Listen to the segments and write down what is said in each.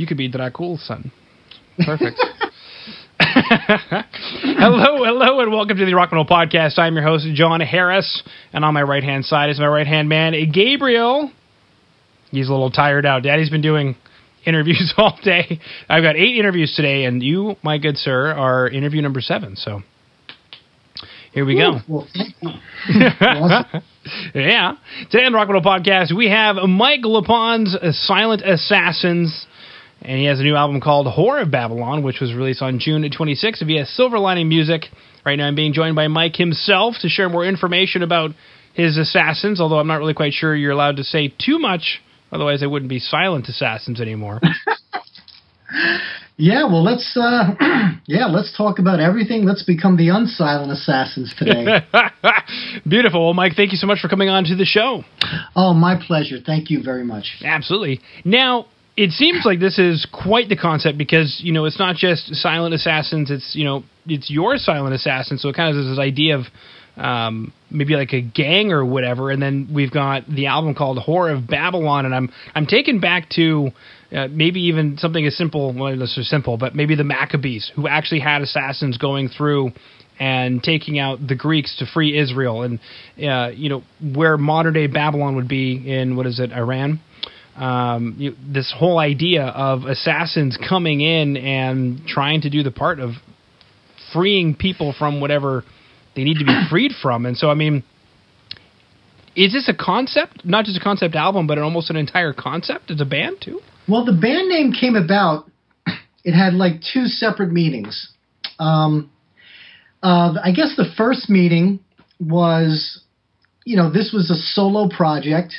You could be Dracul's son. Perfect. Hello, and welcome to the Rock Metal Podcast. I'm your host, John Harris, and on my right-hand side is my right-hand man, Gabriel. He's a little tired out. Daddy's been doing interviews all day. I've got 8 interviews today, and you, my good sir, are interview number 7, so here we go. Well, thank you. Yeah. Today on the Rock Metal Podcast, we have Mike Lepond's Silent Assassins, and he has a new album called Horror of Babylon, which was released on June 26th via Silver Lining Music. Right now I'm being joined by Mike himself to share more information about his assassins, although I'm not really quite sure you're allowed to say too much, otherwise they wouldn't be silent assassins anymore. Yeah, well, let's talk about everything. Let's become the unsilent assassins today. Beautiful. Well, Mike, thank you so much for coming on to the show. Oh, my pleasure. Thank you very much. Absolutely. Now, it seems like this is quite the concept because, you know, it's not just silent assassins. It's, you know, it's your silent assassin. So it kind of is this idea of maybe like a gang or whatever. And then we've got the album called Horror of Babylon. And I'm taken back to maybe even something as simple, well, this is simple, but maybe the Maccabees, who actually had assassins going through and taking out the Greeks to free Israel. And, you know, where modern day Babylon would be in, what is it, Iran? This whole idea of assassins coming in and trying to do the part of freeing people from whatever they need to be freed from. And so, I mean, is this a concept? Not just a concept album, but almost an entire concept? It's a band, too? Well, the band name came about. It had, like, 2 separate meetings. I guess the first meeting was, you know, this was a solo project.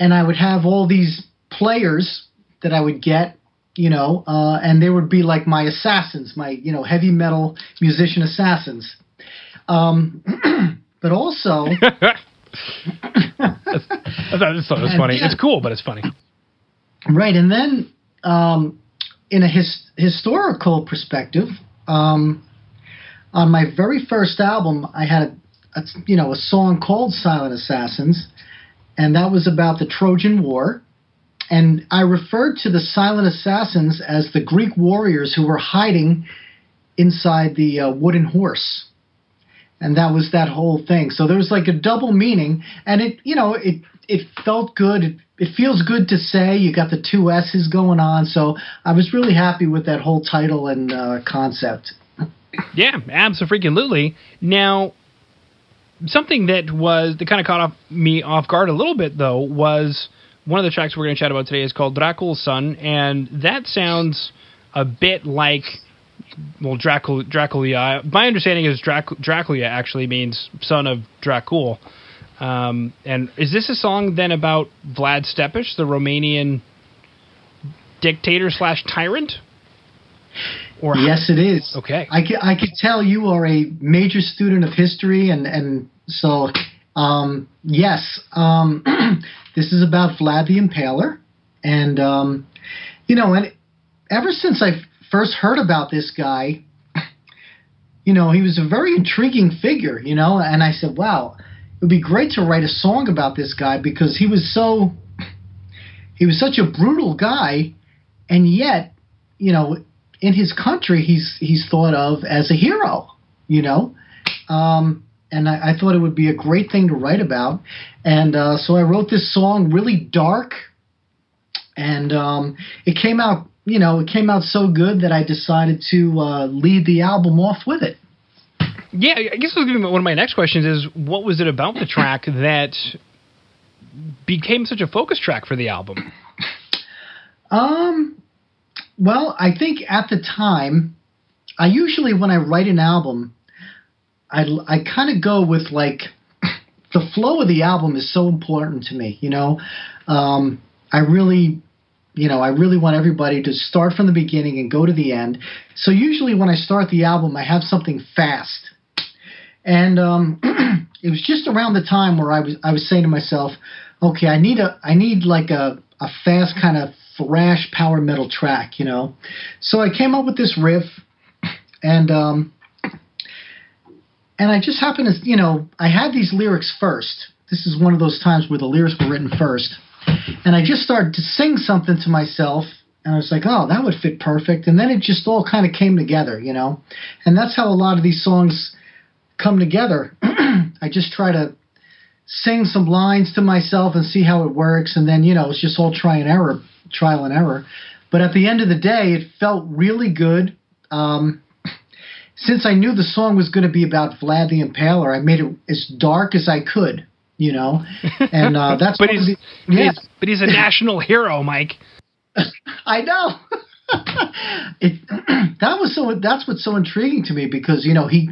And I would have all these players that I would get, you know, and they would be like my assassins, my, you know, heavy metal musician assassins. But also... I thought it was funny. Yeah. It's cool, but it's funny. Right. And then in a historical perspective, on my very first album, I had, a song called Silent Assassins. And that was about the Trojan War. And I referred to the silent assassins as the Greek warriors who were hiding inside the wooden horse. And that was that whole thing. So there was like a double meaning. And it, you know, it felt good. It feels good to say. You got the 2 S's going on. So I was really happy with that whole title and concept. Yeah, abso-freaking-lutely. Now... something that kind of caught me off guard a little bit, though, was one of the tracks we're going to chat about today is called Dracul's Son, and that sounds a bit like, well, Draculia. My understanding is Draculia actually means son of Dracul. And is this a song then about Vlad Tepes, the Romanian dictator/tyrant? Or yes, it is. Okay. I could tell you are a major student of history, and so, yes, this is about Vlad the Impaler. And, you know, and ever since I first heard about this guy, you know, he was a very intriguing figure, you know, and I said, wow, it would be great to write a song about this guy because he was such a brutal guy, and yet, you know, in his country, he's thought of as a hero, you know, and I thought it would be a great thing to write about. And so I wrote this song, really dark, and it came out, you know, so good that I decided to lead the album off with it. Yeah, I guess one of my next questions is, what was it about the track that became such a focus track for the album? Well, I think at the time, I usually, when I write an album, I kind of go with, like, the flow of the album is so important to me, you know. I really want everybody to start from the beginning and go to the end. So usually when I start the album, I have something fast. And it was just around the time where I was saying to myself, okay, I need like a fast kind of thrash power metal track, you know. So I came up with this riff, and I just happened to, you know, I had these lyrics first. This is one of those times where the lyrics were written first, and I just started to sing something to myself, And I was like, oh, that would fit perfect. And then it just all kind of came together, you know. And that's how a lot of these songs come together. I just try to sing some lines to myself and see how it works. And then, you know, it's just all trial and error. But at the end of the day, it felt really good. Since I knew the song was going to be about Vlad the Impaler, I made it as dark as I could, you know. And that's but he's, but he's a national hero, Mike. I know. That's what's so intriguing to me, because, you know, he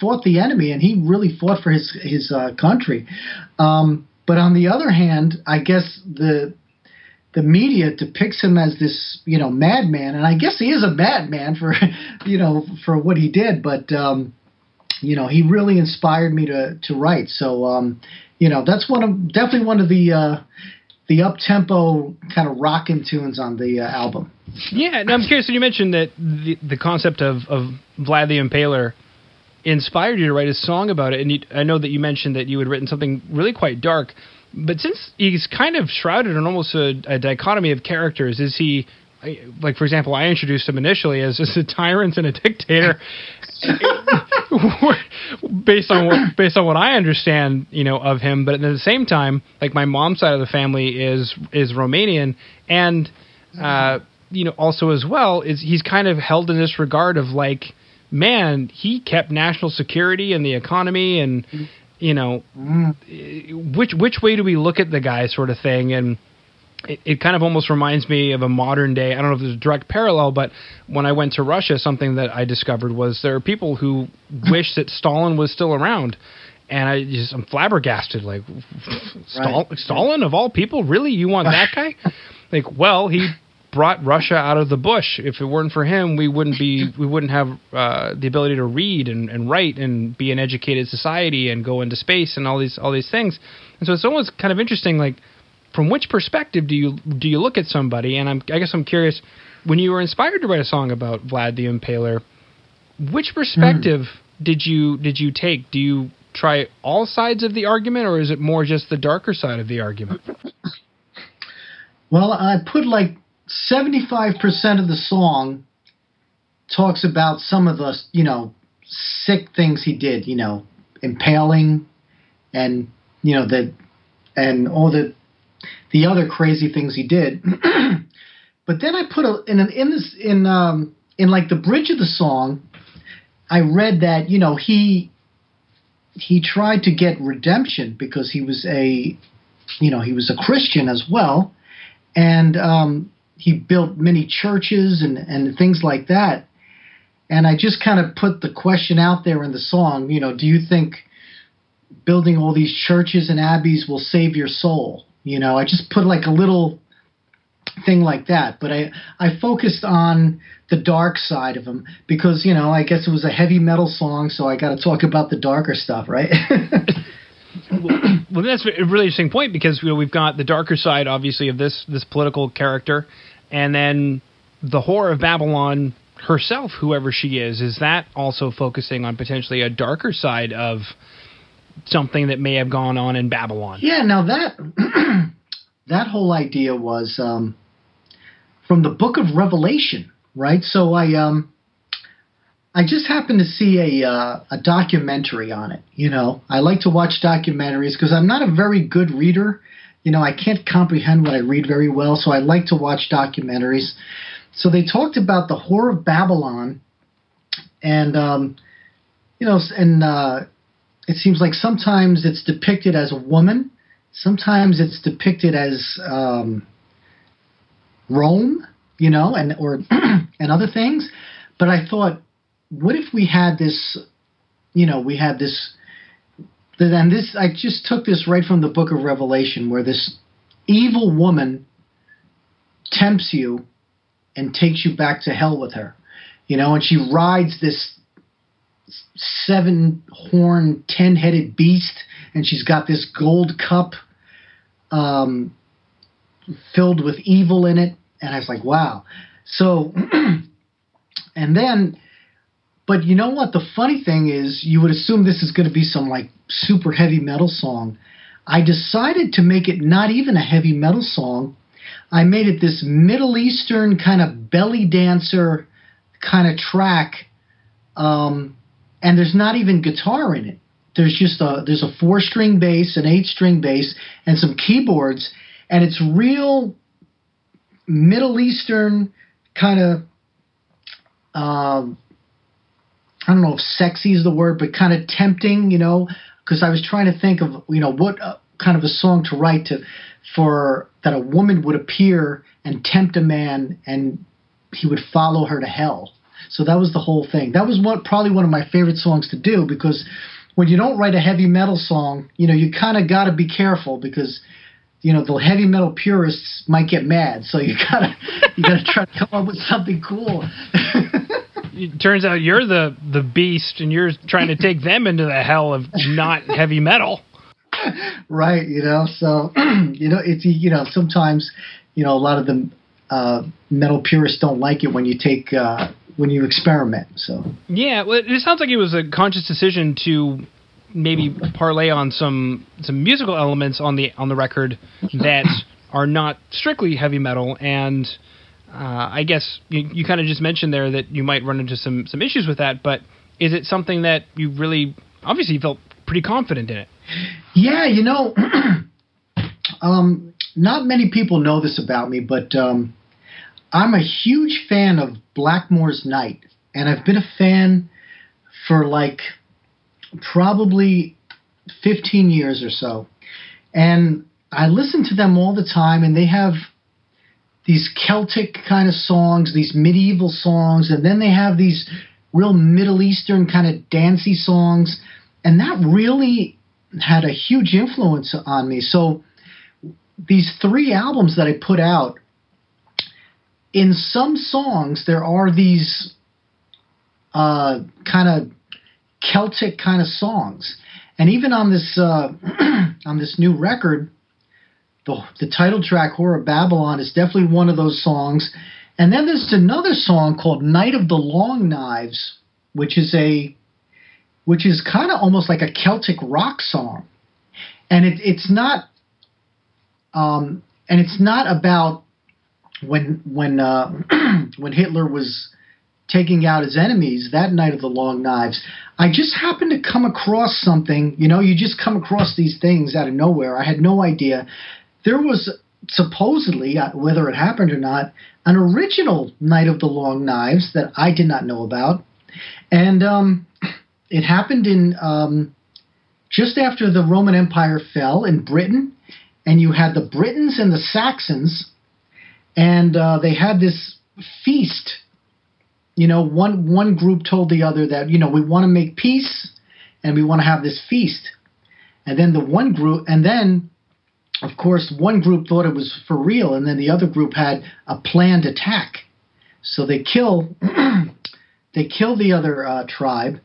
fought the enemy, and he really fought for his country. But on the other hand, I guess the media depicts him as this, you know, madman, and I guess he is a madman for what he did. But you know, he really inspired me to write. So you know, that's definitely one of the up-tempo kind of rockin' tunes on the album. Yeah, and I'm curious, when you mentioned that the concept of Vlad the Impaler inspired you to write a song about it, and I know that you mentioned that you had written something really quite dark, but since he's kind of shrouded in almost a dichotomy of characters, is he, like, for example, I introduced him initially as just a tyrant and a dictator, based on what I understand, you know, of him. But at the same time, like, my mom's side of the family is Romanian, and you know, also as well, he's kind of held in this regard of, like, man, he kept national security and the economy, and, you know, which way do we look at the guy, sort of thing. And it kind of almost reminds me of a modern day, I don't know if there's a direct parallel, but when I went to Russia, something that I discovered was there are people who wish that Stalin was still around. And I'm flabbergasted, like, right. Stalin of all people? Really? You want that guy? Like, well, he brought Russia out of the bush. If it weren't for him, we wouldn't have the ability to read and write and be an educated society and go into space and all these things. And so it's always kind of interesting, like, from which perspective do you look at somebody? And I guess I'm curious, when you were inspired to write a song about Vlad the Impaler, which perspective did you take? Do you try all sides of the argument, or is it more just the darker side of the argument? Well, I put, like, 75% of the song talks about some of the, you know, sick things he did, you know, impaling and, you know, all the other crazy things he did. But then I put in the bridge of the song, I read that, you know, he tried to get redemption because he was a Christian as well, and he built many churches and things like that. And I just kind of put the question out there in the song, you know, do you think building all these churches and abbeys will save your soul? You know, I just put, like, a little thing like that. But I focused on the dark side of him because, you know, I guess it was a heavy metal song, so I got to talk about the darker stuff, right? Well, that's a really interesting point, because, you know, we've got the darker side, obviously, of this political character, and then the Whore of Babylon herself, whoever she is that also focusing on potentially a darker side of something that may have gone on in Babylon? Yeah, now that whole idea was from the Book of Revelation, right? So I just happened to see a documentary on it. You know, I like to watch documentaries because I'm not a very good reader. You know, I can't comprehend what I read very well, so I like to watch documentaries. So they talked about the Whore of Babylon, and you know, and it seems like sometimes it's depicted as a woman, sometimes it's depicted as Rome, you know, and other things. But I thought, what if we had this, you know, we had this, and this, I just took this right from the Book of Revelation, where this evil woman tempts you and takes you back to hell with her, you know, and she rides this 7-horned, 10-headed beast, and she's got this gold cup filled with evil in it. And I was like, wow. So, and then, but you know what? The funny thing is, you would assume this is going to be some, like, super heavy metal song. I decided to make it not even a heavy metal song. I made it this Middle Eastern kind of belly dancer kind of track, and there's not even guitar in it. There's just there's a 4-string bass, an 8-string bass, and some keyboards, and it's real Middle Eastern kind of, I don't know if sexy is the word, but kind of tempting, you know, because I was trying to think of, you know, what kind of a song to write to for that a woman would appear and tempt a man and he would follow her to hell. So that was the whole thing. That was probably one of my favorite songs to do, because when you don't write a heavy metal song, you know, you kind of got to be careful because, you know, the heavy metal purists might get mad. So you gotta try to come up with something cool. It turns out you're the beast, and you're trying to take them into the hell of not heavy metal. Right, you know, so, you know, it's, you know, sometimes, you know, a lot of the metal purists don't like it when you take, when you experiment, so. Yeah, well, it sounds like it was a conscious decision to maybe parlay on some musical elements on the record that are not strictly heavy metal, and I guess you kind of just mentioned there that you might run into some issues with that, but is it something that you really obviously felt pretty confident in it? Yeah, you know, not many people know this about me, but I'm a huge fan of Blackmore's Night, and I've been a fan for like probably 15 years or so, and I listen to them all the time, and they have these Celtic kind of songs, these medieval songs, and then they have these real Middle Eastern kind of dancey songs, and that really had a huge influence on me. So these 3 albums that I put out, in some songs there are these kind of Celtic kind of songs, and even on this on this new record, the title track, Horror of Babylon, is definitely one of those songs. And then there's another song called Night of the Long Knives, which is kind of almost like a Celtic rock song, and it's not about when when Hitler was taking out his enemies. That Night of the Long Knives, I just happened to come across something. You know, you just come across these things out of nowhere. I had no idea. There was supposedly, whether it happened or not, an original Night of the Long Knives that I did not know about. And it happened in just after the Roman Empire fell in Britain. And you had the Britons and the Saxons. And they had this feast. You know, one group told the other that, you know, we want to make peace and we want to have this feast. And then of course, one group thought it was for real, and then the other group had a planned attack. So they kill the other tribe.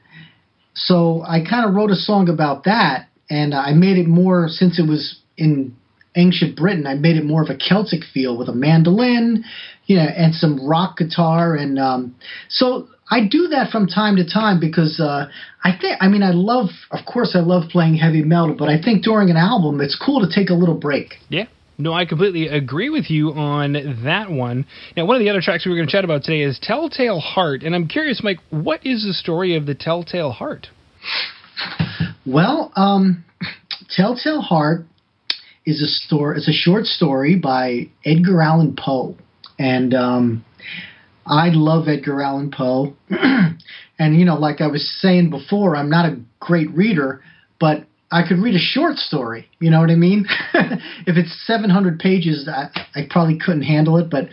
So I kind of wrote a song about that, and I made it more, since it was in ancient Britain, I made it more of a Celtic feel with a mandolin, you know, and some rock guitar. And so I do that from time to time because I love playing heavy metal, but I think during an album, it's cool to take a little break. Yeah. No, I completely agree with you on that one. Now, one of the other tracks we were going to chat about today is Telltale Heart. And I'm curious, Mike, what is the story of the Telltale Heart? Well, Telltale Heart is a short story by Edgar Allan Poe. And I love Edgar Allan Poe. And, you know, like I was saying before, I'm not a great reader, but I could read a short story. You know what I mean? If it's 700 pages, I probably couldn't handle it. But a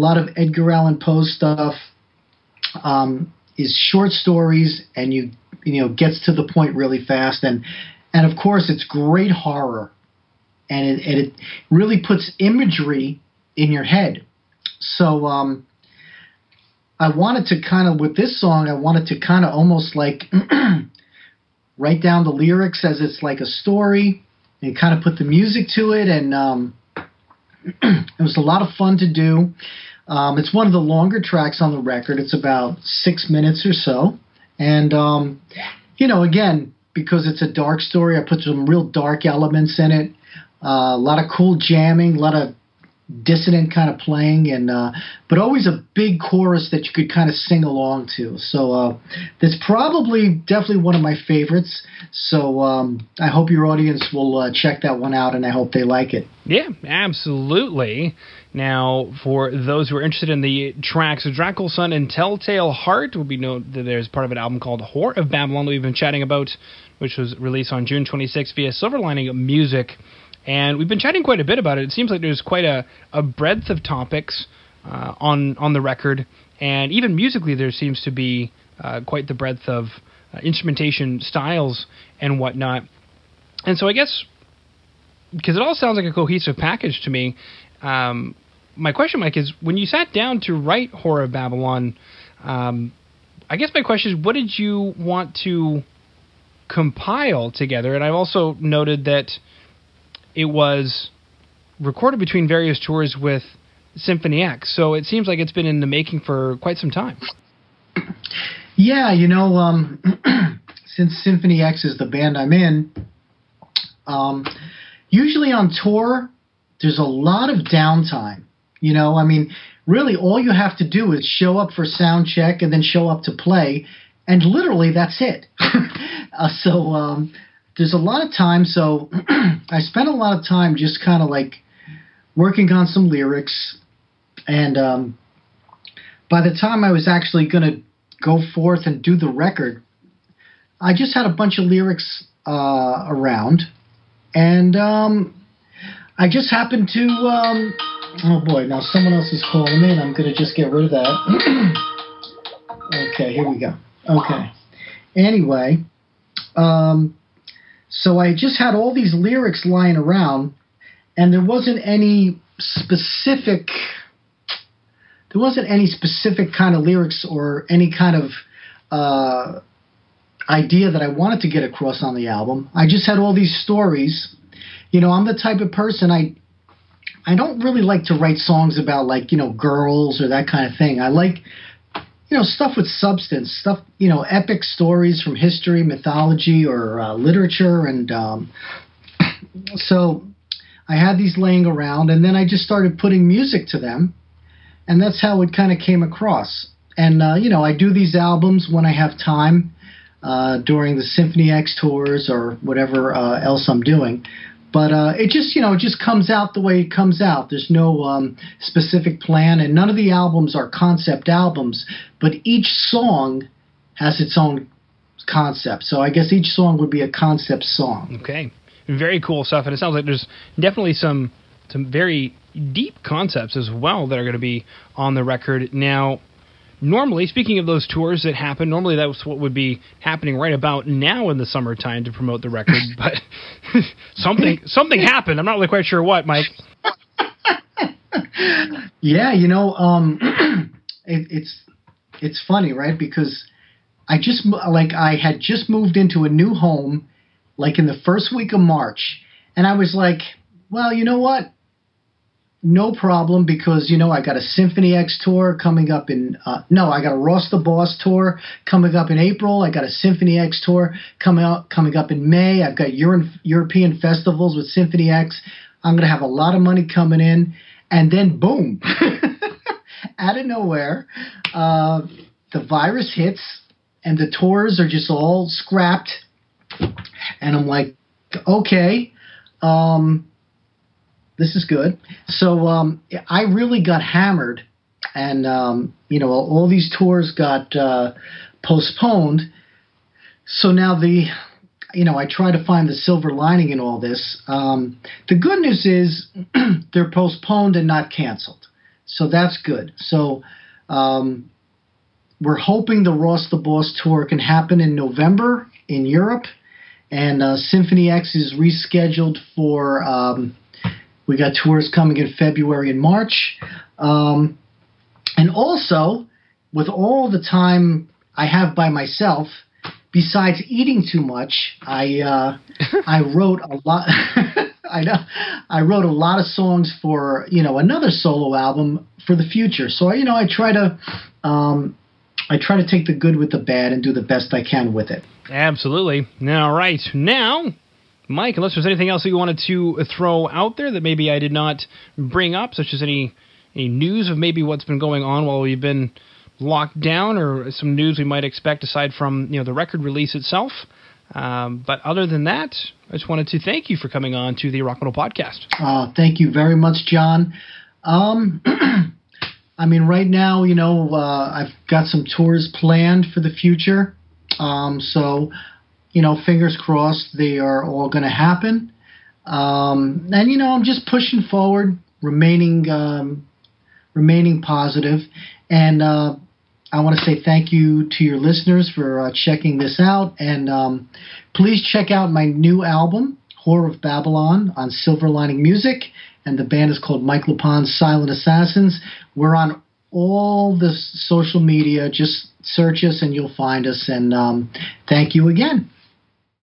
lot of Edgar Allan Poe stuff is short stories, and you know, gets to the point really fast. And of course, it's great horror. And it really puts imagery in your head. So I wanted to kind of, with this song, almost like write down the lyrics as it's like a story and kind of put the music to it. And it was a lot of fun to do. It's one of the longer tracks on the record. It's about 6 minutes or so. And, you know, again, because it's a dark story, I put some real dark elements in it. A lot of cool jamming, a lot of dissonant kind of playing, and but always a big chorus that you could kind of sing along to. So that's definitely one of my favorites. So I hope your audience will check that one out, and I hope they like it. Yeah, absolutely. Now, for those who are interested in the tracks, Dracul's Son and Telltale Heart will be known that there's part of an album called Horror of Babylon that we've been chatting about, which was released on June 26th via Silver Lining Music. And we've been chatting quite a bit about it. It seems like there's quite a breadth of topics on the record. And even musically, there seems to be quite the breadth of instrumentation styles and whatnot. And so I guess, because it all sounds like a cohesive package to me, my question, Mike, is when you sat down to write Horror of Babylon, I guess my question is, what did you want to compile together? And I've also noted that it was recorded between various tours with Symphony X, so it seems like it's been in the making for quite some time. Yeah, since Symphony X is the band I'm in, usually on tour, there's a lot of downtime. Really all you have to do is show up for sound check and then show up to play, and literally that's it. There's a lot of time, so I spent a lot of time just kind of like working on some lyrics, and by the time I was actually going to go forth and do the record, I just had a bunch of lyrics around, and I just happened to oh boy, now someone else is calling in. I'm going to just get rid of that. Okay, here we go. Okay. Anyway, so I just had all these lyrics lying around, and there wasn't any specific kind of lyrics or any kind of idea that I wanted to get across on the album. I just had all these stories. I'm the type of person, I don't really like to write songs about, girls or that kind of thing. I like, stuff with substance, epic stories from history, mythology, or literature. And so I had these laying around, and then I just started putting music to them, and that's how it kind of came across. And, I do these albums when I have time during the Symphony X tours or whatever else I'm doing. But it just comes out the way it comes out. There's no specific plan, and none of the albums are concept albums, but each song has its own concept. So I guess each song would be a concept song. Okay. Very cool stuff, and it sounds like there's definitely some very deep concepts as well that are going to be on the record. Now, normally, speaking of those tours that happen, normally that's what would be happening right about now in the summertime to promote the record, but something happened. I'm not really quite sure what, Mike. Yeah, it's funny, right? Because I had just moved into a new home, in the first week of March, and I was like, well, you know what? No problem, because, I got a Symphony X tour coming up in I got a Ross the Boss tour coming up in April. I got a Symphony X tour coming up in May. I've got European festivals with Symphony X. I'm going to have a lot of money coming in. And then, boom, out of nowhere, the virus hits, and the tours are just all scrapped. And I'm like, okay, this is good. So I really got hammered, and, all these tours got postponed. So now I try to find the silver lining in all this. The good news is they're postponed and not canceled. So that's good. So we're hoping the Ross the Boss tour can happen in November in Europe, and Symphony X is rescheduled for we got tours coming in February and March. And also, with all the time I have by myself, besides eating too much, I wrote a lot. I wrote a lot of songs for, another solo album for the future. So, I try to take the good with the bad and do the best I can with it. Absolutely. All right. Now, Mike, unless there's anything else that you wanted to throw out there that maybe I did not bring up, such as any news of maybe what's been going on while we've been locked down, or some news we might expect aside from, you know, the record release itself. But other than that, I just wanted to thank you for coming on to the Rock Metal Podcast. Thank you very much, John. I mean, right now, you know, I've got some tours planned for the future. So, you know, fingers crossed they are all going to happen. And, you know, I'm just pushing forward, remaining positive. And I want to say thank you to your listeners for checking this out. And please check out my new album, Horror of Babylon, on Silver Lining Music. And the band is called Mike Lepond's Silent Assassins. We're on all the social media. Just search us and you'll find us. And thank you again.